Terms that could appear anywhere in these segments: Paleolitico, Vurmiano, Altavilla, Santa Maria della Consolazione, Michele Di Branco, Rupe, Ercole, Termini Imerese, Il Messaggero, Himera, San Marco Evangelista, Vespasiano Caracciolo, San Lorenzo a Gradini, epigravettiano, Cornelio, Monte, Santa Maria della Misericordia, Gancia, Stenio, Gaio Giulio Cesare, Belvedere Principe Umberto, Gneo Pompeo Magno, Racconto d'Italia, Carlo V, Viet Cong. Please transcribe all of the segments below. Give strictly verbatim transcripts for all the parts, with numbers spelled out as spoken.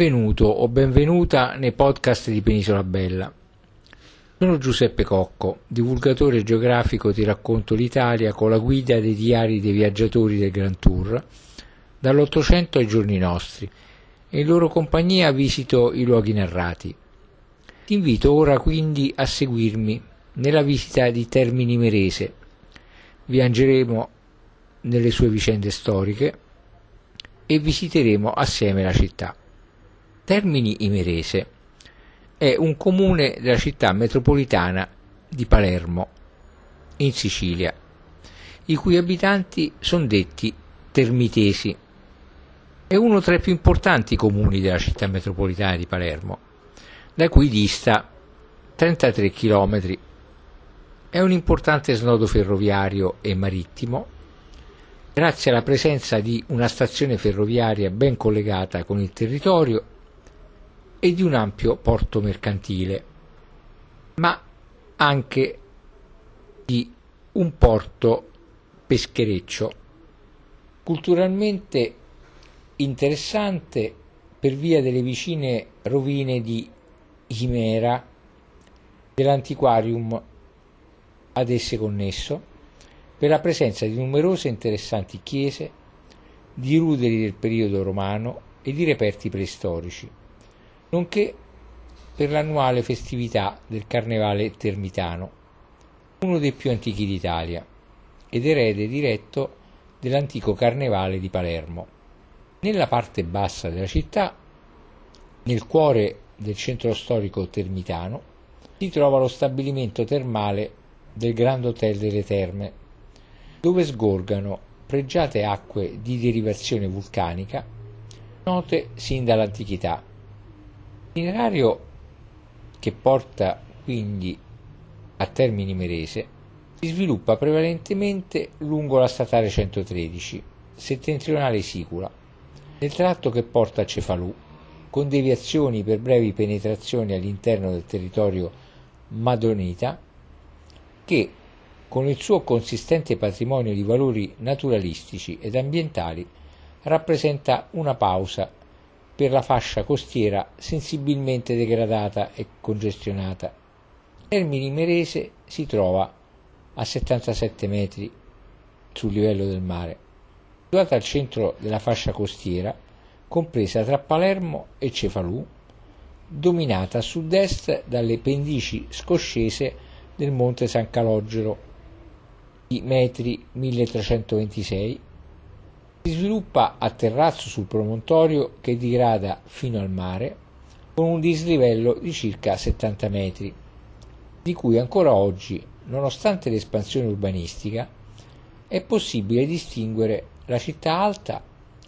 Benvenuto o benvenuta nei podcast di Penisola Bella. Sono Giuseppe Cocco, divulgatore geografico di Racconto d'Italia con la guida dei diari dei viaggiatori del Grand Tour, dall'Ottocento ai giorni nostri, e in loro compagnia visito i luoghi narrati. Ti invito ora quindi a seguirmi nella visita di Termini Imerese. Viaggeremo nelle sue vicende storiche e visiteremo assieme la città. Termini Imerese è un comune della città metropolitana di Palermo, in Sicilia, i cui abitanti sono detti termitesi. È uno tra i più importanti comuni della città metropolitana di Palermo, da cui dista trentatré chilometri. È un importante snodo ferroviario e marittimo, grazie alla presenza di una stazione ferroviaria ben collegata con il territorio e di un ampio porto mercantile, ma anche di un porto peschereccio, culturalmente interessante per via delle vicine rovine di Himera, dell'antiquarium ad esse connesso, per la presenza di numerose interessanti chiese, di ruderi del periodo romano e di reperti preistorici, nonché per l'annuale festività del Carnevale Termitano, uno dei più antichi d'Italia ed erede diretto dell'antico Carnevale di Palermo. Nella parte bassa della città, nel cuore del centro storico termitano, si trova lo stabilimento termale del Grand Hotel delle Terme, dove sgorgano pregiate acque di derivazione vulcanica note sin dall'antichità. L'itinerario che porta quindi a Termini Imerese si sviluppa prevalentemente lungo la statale centotredici, settentrionale sicula, nel tratto che porta a Cefalù, con deviazioni per brevi penetrazioni all'interno del territorio madonita, che, con il suo consistente patrimonio di valori naturalistici ed ambientali, rappresenta una pausa per la fascia costiera sensibilmente degradata e congestionata. Termini Imerese si trova a settantasette metri sul livello del mare, situata al centro della fascia costiera compresa tra Palermo e Cefalù, dominata a sud-est dalle pendici scoscese del Monte San Calogero di metri milletrecentoventisei. Si sviluppa a terrazzo sul promontorio che digrada fino al mare con un dislivello di circa settanta metri, di cui ancora oggi, nonostante l'espansione urbanistica, è possibile distinguere la città alta,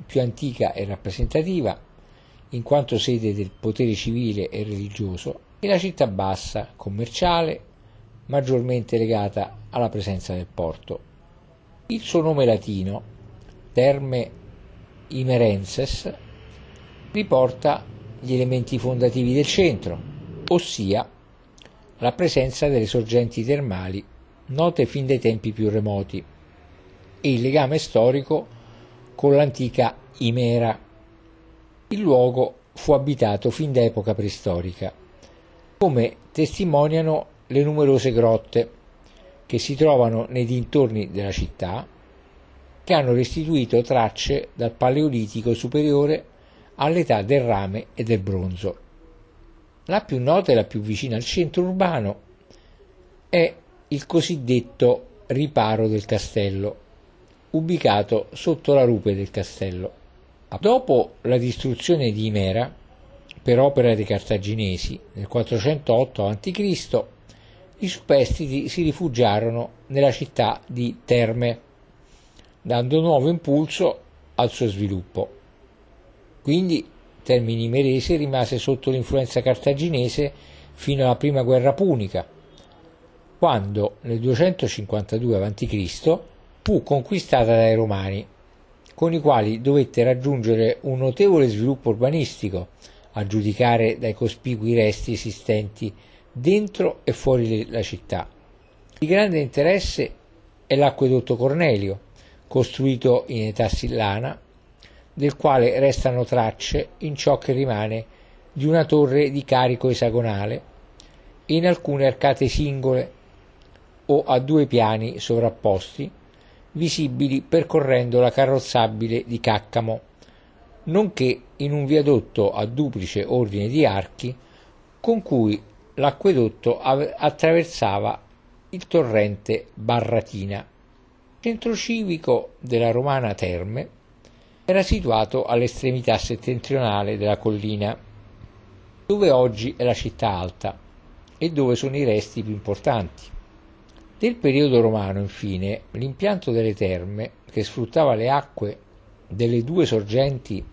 più antica e rappresentativa, in quanto sede del potere civile e religioso, e la città bassa, commerciale, maggiormente legata alla presenza del porto. Il suo nome latino, Terme Imerenses, riporta gli elementi fondativi del centro, ossia la presenza delle sorgenti termali note fin dai tempi più remoti e il legame storico con l'antica Himera. Il luogo fu abitato fin da epoca preistorica, come testimoniano le numerose grotte che si trovano nei dintorni della città, che hanno restituito tracce dal Paleolitico superiore all'età del rame e del bronzo. La più nota e la più vicina al centro urbano è il cosiddetto riparo del castello, ubicato sotto la rupe del castello. Dopo la distruzione di Himera per opera dei cartaginesi nel quattrocentotto avanti Cristo, i superstiti si rifugiarono nella città di Terme, dando nuovo impulso al suo sviluppo. Quindi Termini Imerese rimase sotto l'influenza cartaginese fino alla prima guerra punica, quando nel duecentocinquantadue avanti Cristo fu conquistata dai Romani, con i quali dovette raggiungere un notevole sviluppo urbanistico, a giudicare dai cospicui resti esistenti dentro e fuori la città. Di grande interesse è l'acquedotto Cornelio, costruito in età sillana del quale restano tracce in ciò che rimane di una torre di carico esagonale e in alcune arcate singole o a due piani sovrapposti, visibili percorrendo la carrozzabile di Caccamo, nonché in un viadotto a duplice ordine di archi con cui l'acquedotto attraversava il torrente Barratina. Il centro civico della Romana Terme era situato all'estremità settentrionale della collina, dove oggi è la città alta e dove sono i resti più importanti. Del periodo romano, infine, l'impianto delle terme, che sfruttava le acque delle due sorgenti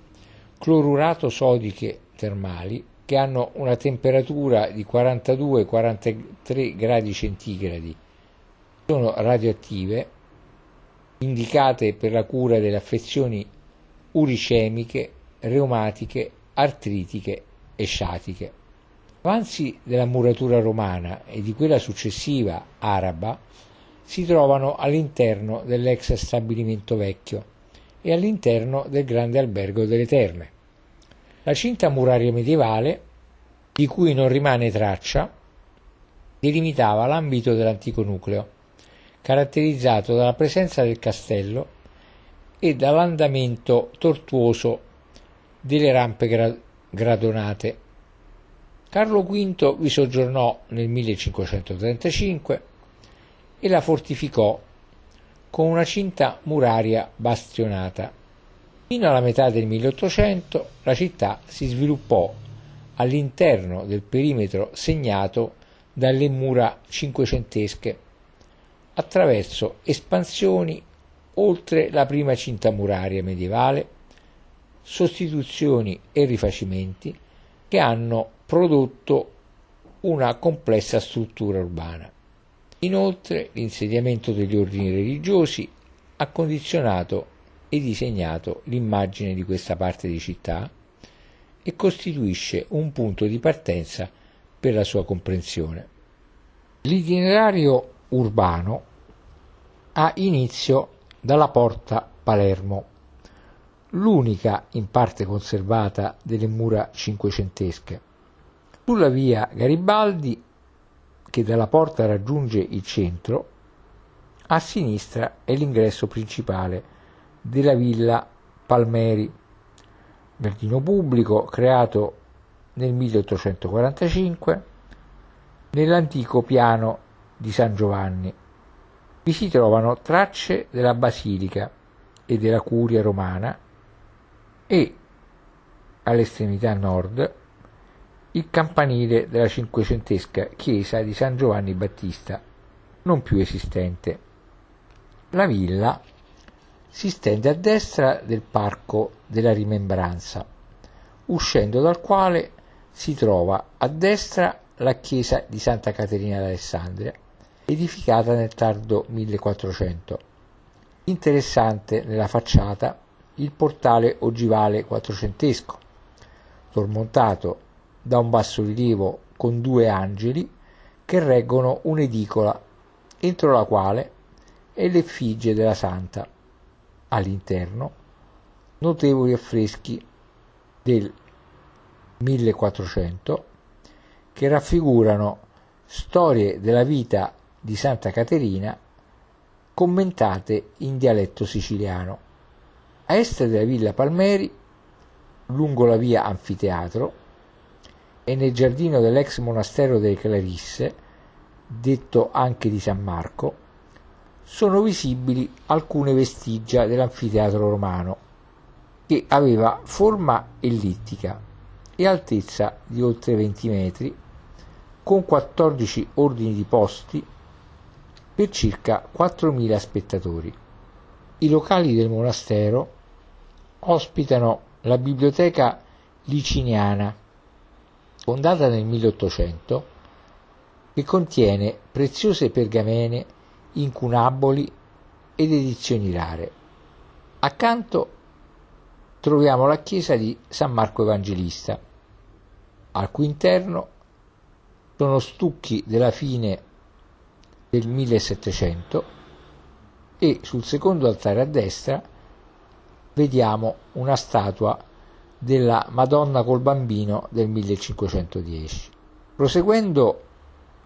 clorurato-sodiche termali, che hanno una temperatura di quarantadue quarantatré gradi centigradi, sono radioattive, indicate per la cura delle affezioni uricemiche, reumatiche, artritiche e sciatiche. Gli avanzi della muratura romana e di quella successiva araba si trovano all'interno dell'ex stabilimento vecchio e all'interno del grande albergo delle terme. La cinta muraria medievale, di cui non rimane traccia, delimitava l'ambito dell'antico nucleo, caratterizzato dalla presenza del castello e dall'andamento tortuoso delle rampe gra- gradonate. Carlo V vi soggiornò nel millecinquecentotrentacinque e la fortificò con una cinta muraria bastionata. Fino alla metà del milleottocento la città si sviluppò all'interno del perimetro segnato dalle mura cinquecentesche attraverso espansioni oltre la prima cinta muraria medievale, sostituzioni e rifacimenti che hanno prodotto una complessa struttura urbana. Inoltre, l'insediamento degli ordini religiosi ha condizionato e disegnato l'immagine di questa parte di città e costituisce un punto di partenza per la sua comprensione. L'itinerario urbano ha inizio dalla Porta Palermo, l'unica in parte conservata delle mura cinquecentesche, sulla via Garibaldi che dalla porta raggiunge il centro. A sinistra è l'ingresso principale della Villa Palmeri, giardino pubblico creato nel milleottocentoquarantacinque nell'antico piano di San Giovanni. Vi si trovano tracce della Basilica e della Curia Romana e, all'estremità nord, il campanile della cinquecentesca chiesa di San Giovanni Battista, non più esistente. La villa si stende a destra del Parco della Rimembranza, uscendo dal quale si trova a destra la chiesa di Santa Caterina d'Alessandria, edificata nel tardo millequattrocento. Interessante nella facciata il portale ogivale quattrocentesco, sormontato da un bassorilievo con due angeli che reggono un'edicola, entro la quale è l'effigie della Santa. All'interno, notevoli affreschi del millequattrocento che raffigurano storie della vita di Santa Caterina commentate in dialetto siciliano. A est della Villa Palmeri, lungo la via Anfiteatro e nel giardino dell'ex monastero delle Clarisse, detto anche di San Marco, sono visibili alcune vestigia dell'anfiteatro romano, che aveva forma ellittica e altezza di oltre venti metri, con quattordici ordini di posti per circa quattromila spettatori. I locali del monastero ospitano la biblioteca liciniana, fondata nel milleottocento, che contiene preziose pergamene, incunaboli ed edizioni rare. Accanto troviamo la chiesa di San Marco Evangelista, al cui interno sono stucchi della fine del millesettecento e sul secondo altare a destra vediamo una statua della Madonna col Bambino del millecinquecentodieci. Proseguendo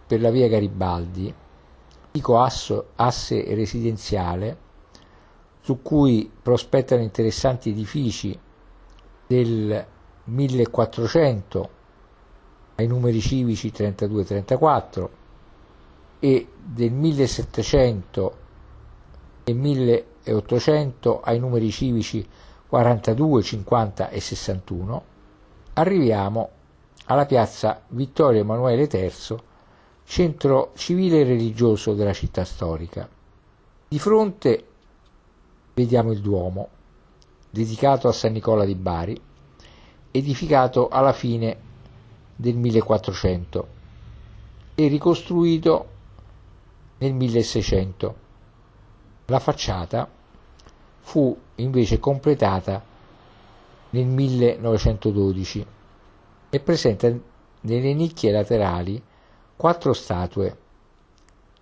per la via Garibaldi, l'antico asse residenziale, su cui prospettano interessanti edifici del millequattrocento ai numeri civici trentadue trentaquattro e del millesettecento e milleottocento ai numeri civici quarantadue, cinquanta e sessantuno, arriviamo alla piazza Vittorio Emanuele terzo, centro civile e religioso della città storica. Di fronte vediamo il Duomo, dedicato a San Nicola di Bari, edificato alla fine del millequattrocento e ricostruito nel milleseicento. La facciata fu invece completata nel millenovecentododici e presenta nelle nicchie laterali quattro statue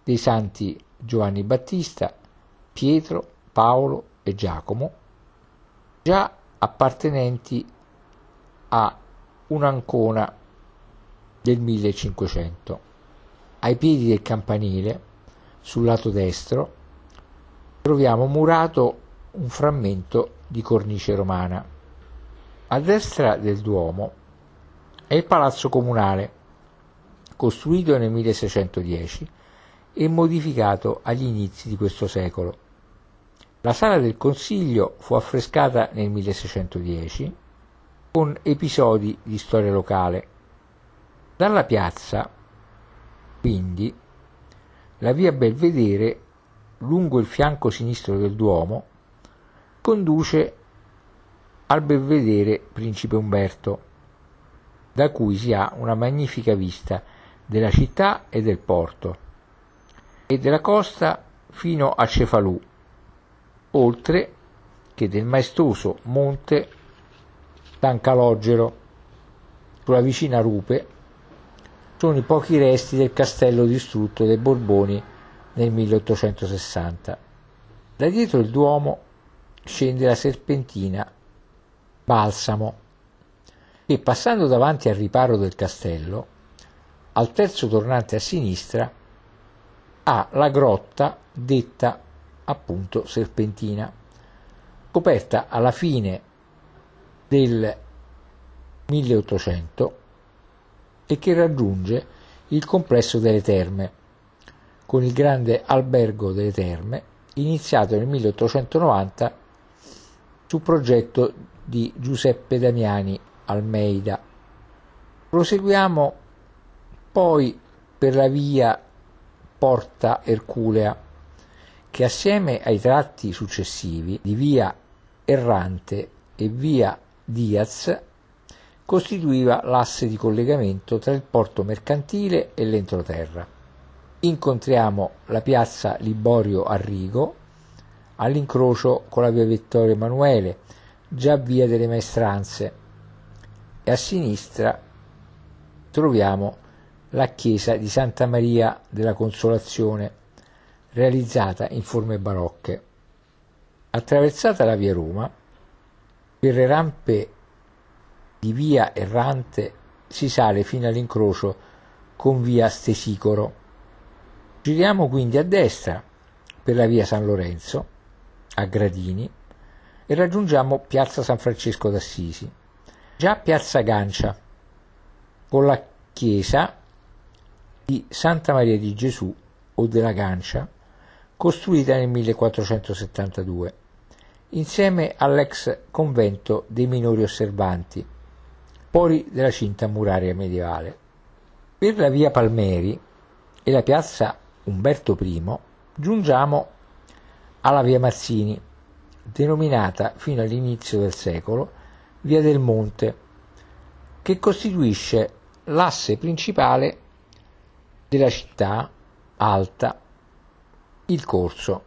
dei santi Giovanni Battista, Pietro, Paolo e Giacomo, già appartenenti a un'ancona del millecinquecento. Ai piedi del campanile, sul lato destro, troviamo murato un frammento di cornice romana. A destra del Duomo è il palazzo comunale, costruito nel milleseicentodieci e modificato agli inizi di questo secolo. La sala del Consiglio fu affrescata nel milleseicentodieci con episodi di storia locale. Dalla piazza, quindi, la via Belvedere, lungo il fianco sinistro del Duomo, conduce al Belvedere Principe Umberto, da cui si ha una magnifica vista della città e del porto, e della costa fino a Cefalù, oltre che del maestoso Monte San Calogero. Sulla vicina Rupe sono i pochi resti del castello distrutto dai Borboni nel milleottocentosessanta. Da dietro il Duomo scende la serpentina Balsamo che, passando davanti al riparo del castello, al terzo tornante a sinistra ha la grotta detta appunto serpentina, coperta alla fine del milleottocento e che raggiunge il complesso delle terme, con il grande albergo delle terme iniziato nel milleottocentonovanta su progetto di Giuseppe Damiani Almeida. Proseguiamo poi per la via Porta Erculea, che assieme ai tratti successivi di via Errante e via Diaz costituiva l'asse di collegamento tra il porto mercantile e l'entroterra. Incontriamo la piazza Liborio Arrigo all'incrocio con la via Vittorio Emanuele, già via delle Maestranze, e a sinistra troviamo la chiesa di Santa Maria della Consolazione, realizzata in forme barocche. Attraversata la via Roma, per le rampe di via Errante si sale fino all'incrocio con via Stesicoro. Giriamo quindi a destra per la via San Lorenzo, a gradini, e raggiungiamo piazza San Francesco d'Assisi, già piazza Gancia, con la chiesa di Santa Maria di Gesù o della Gancia, costruita nel millequattrocentosettantadue, insieme all'ex convento dei minori osservanti, fuori della cinta muraria medievale. Per la via Palmeri e la piazza Umberto primo giungiamo alla via Mazzini, denominata fino all'inizio del secolo via del Monte, che costituisce l'asse principale della città alta, il corso.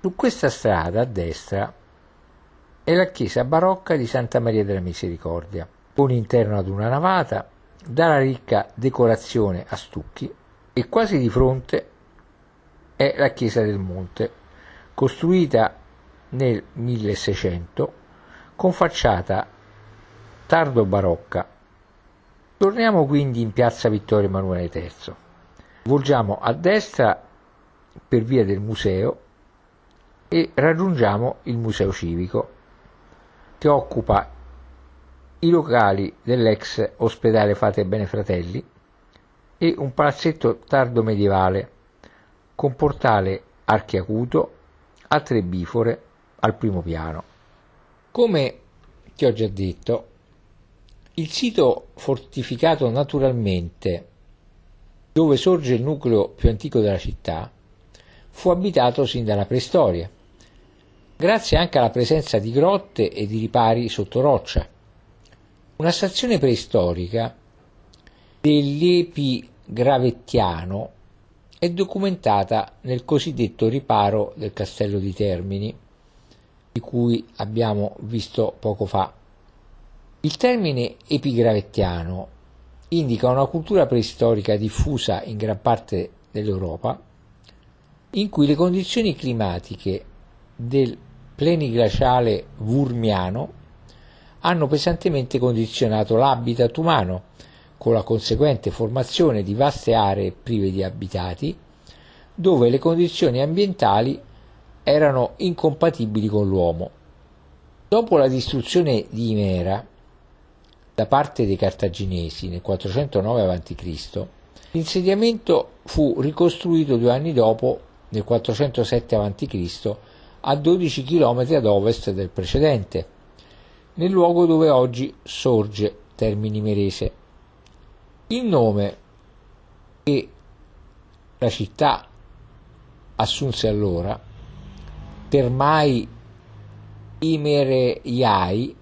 Su questa strada a destra è la chiesa barocca di Santa Maria della Misericordia, con interno ad una navata, dalla ricca decorazione a stucchi, e quasi di fronte è la chiesa del Monte, costruita nel milleseicento con facciata tardo-barocca. Torniamo quindi in piazza Vittorio Emanuele terzo. Volgiamo a destra per via del museo e raggiungiamo il museo civico, che occupa i locali dell'ex ospedale Fate Bene Fratelli e un palazzetto tardo medievale con portale archiacuto a tre bifore al primo piano. Come ti ho già detto, il sito fortificato naturalmente, dove sorge il nucleo più antico della città, fu abitato sin dalla preistoria, grazie anche alla presenza di grotte e di ripari sotto roccia. Una stazione preistorica dell'Epigravettiano è documentata nel cosiddetto riparo del castello di Termini, di cui abbiamo visto poco fa. Il termine epigravettiano indica una cultura preistorica diffusa in gran parte dell'Europa, in cui le condizioni climatiche del planiglaciale Vurmiano hanno pesantemente condizionato l'habitat umano, con la conseguente formazione di vaste aree prive di abitati, dove le condizioni ambientali erano incompatibili con l'uomo. Dopo la distruzione di Himera da parte dei cartaginesi nel quattrocentonove avanti Cristo, l'insediamento fu ricostruito due anni dopo, nel quattrocentosette avanti Cristo, a dodici chilometri ad ovest del precedente, nel luogo dove oggi sorge Termini Imerese. Il nome che la città assunse allora, Termai Imereiai,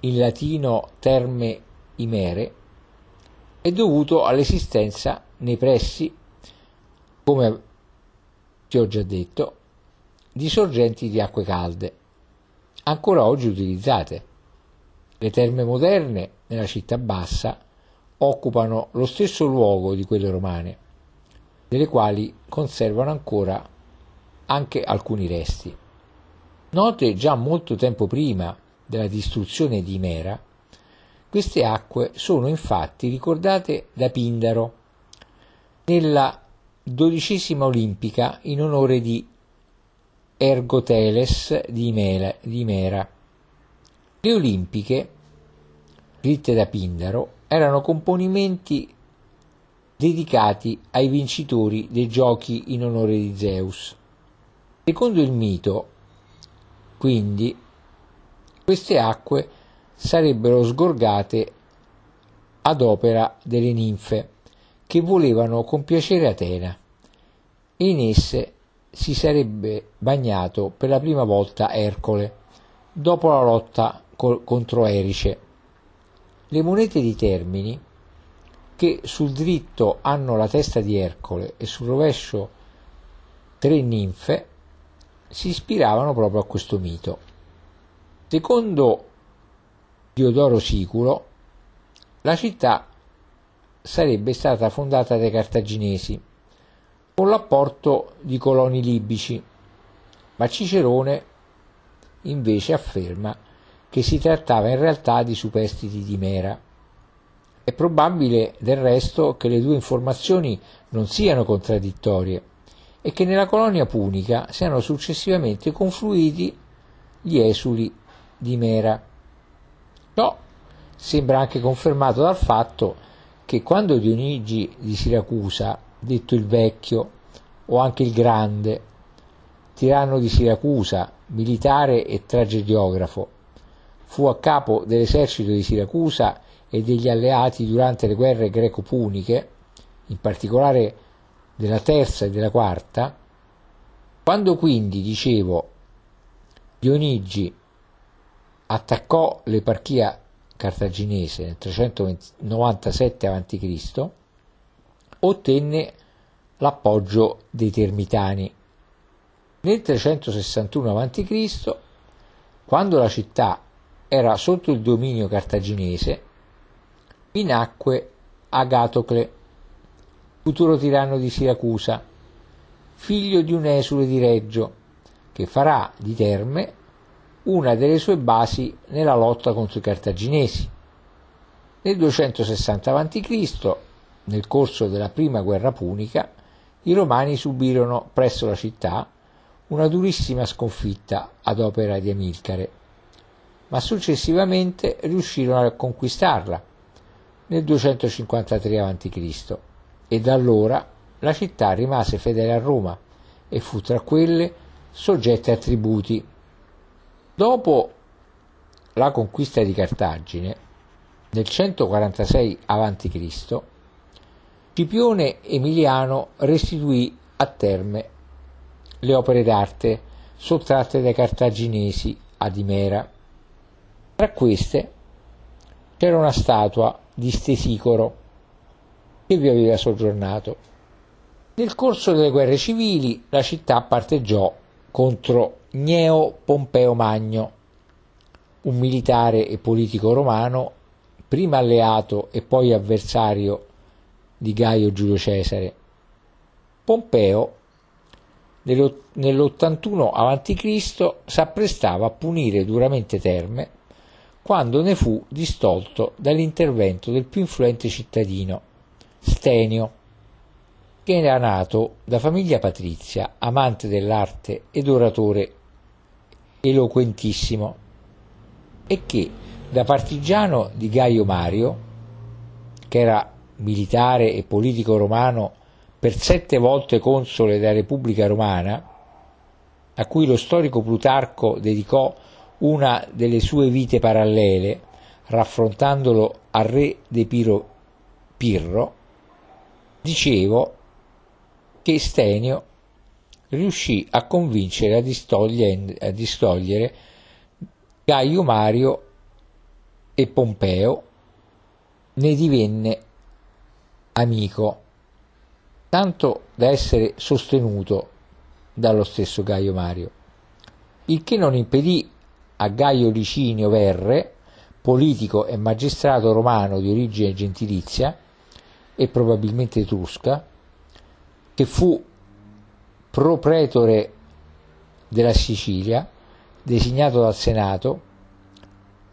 in latino Terme Imere, è dovuto all'esistenza nei pressi, come ti ho già detto, di sorgenti di acque calde, ancora oggi utilizzate. Le terme moderne nella città bassa occupano lo stesso luogo di quelle romane, delle quali conservano ancora anche alcuni resti. Note già molto tempo prima della distruzione di Himera, queste acque sono infatti ricordate da Pindaro nella dodicesima olimpica in onore di Ergoteles di Himera. Le Olimpiche, scritte da Pindaro, erano componimenti dedicati ai vincitori dei giochi in onore di Zeus. Secondo il mito, quindi, queste acque sarebbero sgorgate ad opera delle ninfe che volevano compiacere Atena, e in esse si sarebbe bagnato per la prima volta Ercole, dopo la lotta col- contro Erice. Le monete di Termini, che sul dritto hanno la testa di Ercole e sul rovescio tre ninfe, si ispiravano proprio a questo mito. Secondo Diodoro Siculo, la città sarebbe stata fondata dai cartaginesi con l'apporto di coloni libici, ma Cicerone invece afferma che si trattava in realtà di superstiti di Himera. È probabile del resto che le due informazioni non siano contraddittorie e che nella colonia punica siano successivamente confluiti gli esuli di Himera. Ciò sembra anche confermato dal fatto che quando Dionigi di Siracusa, detto il Vecchio o anche il Grande, tiranno di Siracusa, militare e tragediografo, fu a capo dell'esercito di Siracusa e degli alleati durante le guerre greco-puniche, in particolare della terza e della quarta, quando quindi, dicevo, Dionigi attaccò l'eparchia cartaginese nel trecentonovantasette avanti Cristo, ottenne l'appoggio dei Termitani. Nel trecentosessantuno avanti Cristo, quando la città era sotto il dominio cartaginese, vi nacque Agatocle, futuro tiranno di Siracusa, figlio di un esule di Reggio, che farà di Terme una delle sue basi nella lotta contro i cartaginesi. Nel duecentosessanta avanti Cristo, nel corso della prima guerra punica, i romani subirono presso la città una durissima sconfitta ad opera di Amilcare, ma successivamente riuscirono a conquistarla nel duecentocinquantatré avanti Cristo e da allora la città rimase fedele a Roma e fu tra quelle soggette a tributi. Dopo la conquista di Cartagine, nel centoquarantasei avanti Cristo, Scipione Emiliano restituì a Terme le opere d'arte sottratte dai cartaginesi ad Himera. Tra queste c'era una statua di Stesicoro che vi aveva soggiornato. Nel corso delle guerre civili la città parteggiò contro Gneo Pompeo Magno, un militare e politico romano, prima alleato e poi avversario di Gaio Giulio Cesare. Pompeo nell'ottantuno avanti Cristo si apprestava a punire duramente Terme quando ne fu distolto dall'intervento del più influente cittadino, Stenio, che era nato da famiglia patrizia, amante dell'arte ed oratore eloquentissimo, e che da partigiano di Gaio Mario, che era militare e politico romano per sette volte console della Repubblica Romana, a cui lo storico Plutarco dedicò una delle sue vite parallele, raffrontandolo al re De Piro Pirro, dicevo che Stenio riuscì a convincere a distogliere, a distogliere Gaio Mario, e Pompeo ne divenne amico, tanto da essere sostenuto dallo stesso Gaio Mario, il che non impedì a Gaio Licinio Verre, politico e magistrato romano di origine gentilizia e probabilmente etrusca, che fu propretore della Sicilia, designato dal Senato,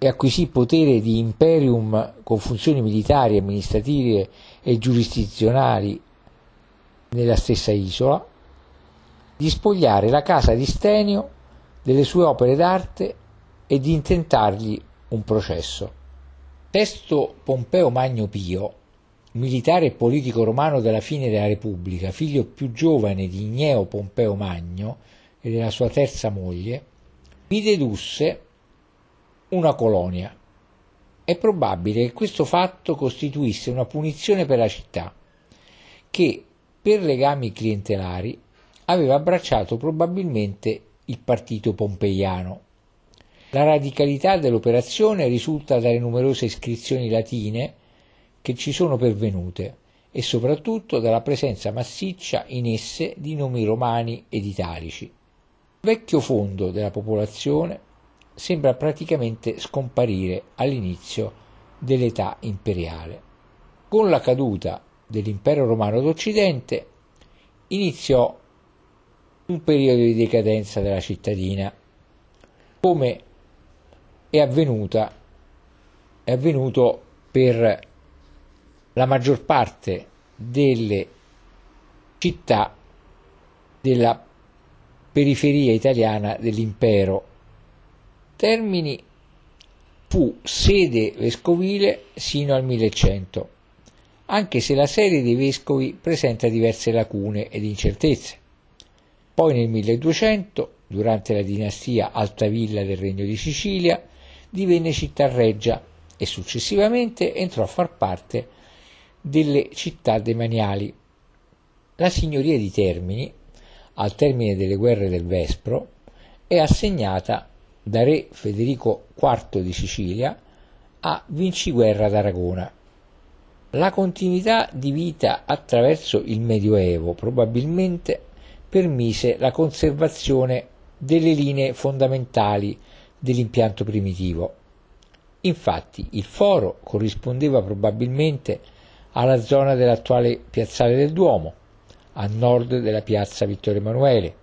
e acquisì potere di imperium con funzioni militari, amministrative e giurisdizionali nella stessa isola, di spogliare la casa di Stenio delle sue opere d'arte e di intentargli un processo. Testo Pompeo Magno Pio, militare e politico romano della fine della Repubblica, figlio più giovane di Gneo Pompeo Magno e della sua terza moglie, vi dedusse una colonia. È probabile che questo fatto costituisse una punizione per la città, che per legami clientelari aveva abbracciato probabilmente il partito pompeiano. La radicalità dell'operazione risulta dalle numerose iscrizioni latine che ci sono pervenute e soprattutto dalla presenza massiccia in esse di nomi romani ed italici. Il vecchio fondo della popolazione sembra praticamente scomparire all'inizio dell'età imperiale. Con la caduta dell'impero romano d'Occidente iniziò un periodo di decadenza della cittadina, come è avvenuta, è avvenuto per la maggior parte delle città della periferia italiana dell'impero. Termini fu sede vescovile sino al millecento, anche se la serie dei vescovi presenta diverse lacune ed incertezze. Poi nel milleduecento, durante la dinastia Altavilla del Regno di Sicilia, divenne città reggia e successivamente entrò a far parte delle città demaniali. La signoria di Termini, al termine delle guerre del Vespro, è assegnata da re Federico quarto di Sicilia a Vinciguerra d'Aragona. La continuità di vita attraverso il Medioevo probabilmente permise la conservazione delle linee fondamentali dell'impianto primitivo. Infatti il foro corrispondeva probabilmente alla zona dell'attuale piazzale del Duomo, a nord della piazza Vittorio Emanuele.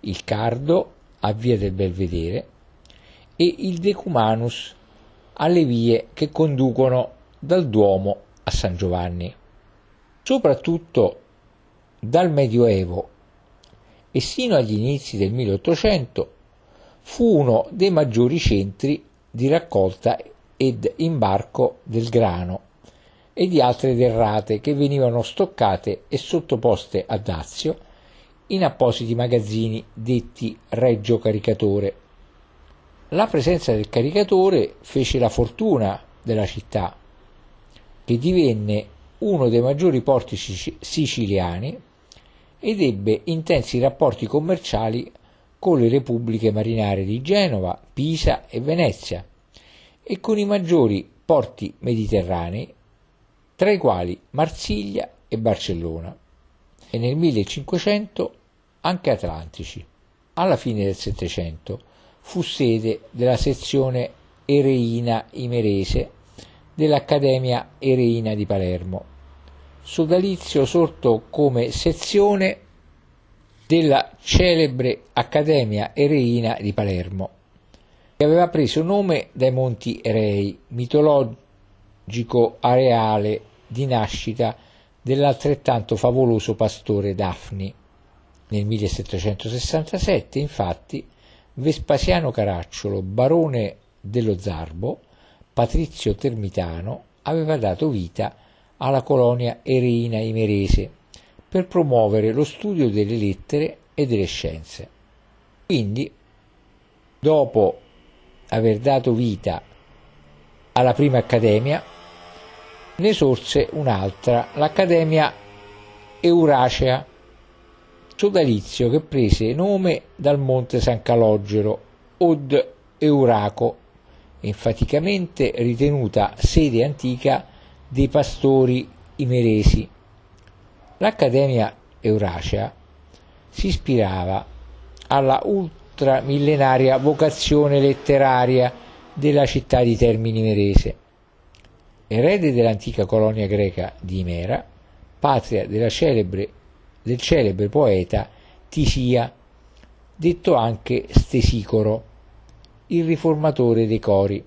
Il cardo a Via del Belvedere, e il Decumanus alle vie che conducono dal Duomo a San Giovanni. Soprattutto dal Medioevo e sino agli inizi del milleottocento fu uno dei maggiori centri di raccolta ed imbarco del grano e di altre derrate che venivano stoccate e sottoposte a dazio in appositi magazzini detti Reggio Caricatore. La presenza del caricatore fece la fortuna della città, che divenne uno dei maggiori porti siciliani ed ebbe intensi rapporti commerciali con le repubbliche marinare di Genova, Pisa e Venezia e con i maggiori porti mediterranei, tra i quali Marsiglia e Barcellona, e nel millecinquecento anche atlantici. Alla fine del Settecento fu sede della sezione Ereina Imerese dell'Accademia Ereina di Palermo, sodalizio sorto come sezione della celebre Accademia Ereina di Palermo, che aveva preso nome dai Monti Erei, mitologico areale di nascita dell'altrettanto favoloso pastore Dafni. Nel millesettecentosessantasette, infatti, Vespasiano Caracciolo, barone dello Zarbo, patrizio termitano, aveva dato vita alla colonia Ereina Imerese per promuovere lo studio delle lettere e delle scienze. Quindi, dopo aver dato vita alla prima accademia, ne sorse un'altra, l'Accademia Euracea, sodalizio che prese nome dal Monte San Calogero, od Euraco, enfaticamente ritenuta sede antica dei pastori imeresi. L'Accademia Euracea si ispirava alla ultramillenaria vocazione letteraria della città di Termini Imerese. Erede dell'antica colonia greca di Himera, patria della celebre, del celebre poeta Tisia, detto anche Stesicoro, il riformatore dei cori.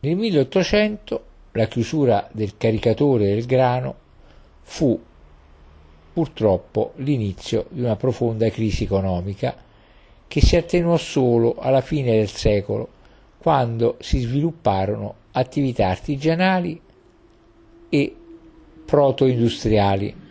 Nel milleottocento la chiusura del caricatore del grano fu purtroppo l'inizio di una profonda crisi economica che si attenuò solo alla fine del secolo, quando si svilupparono attività artigianali e proto-industriali.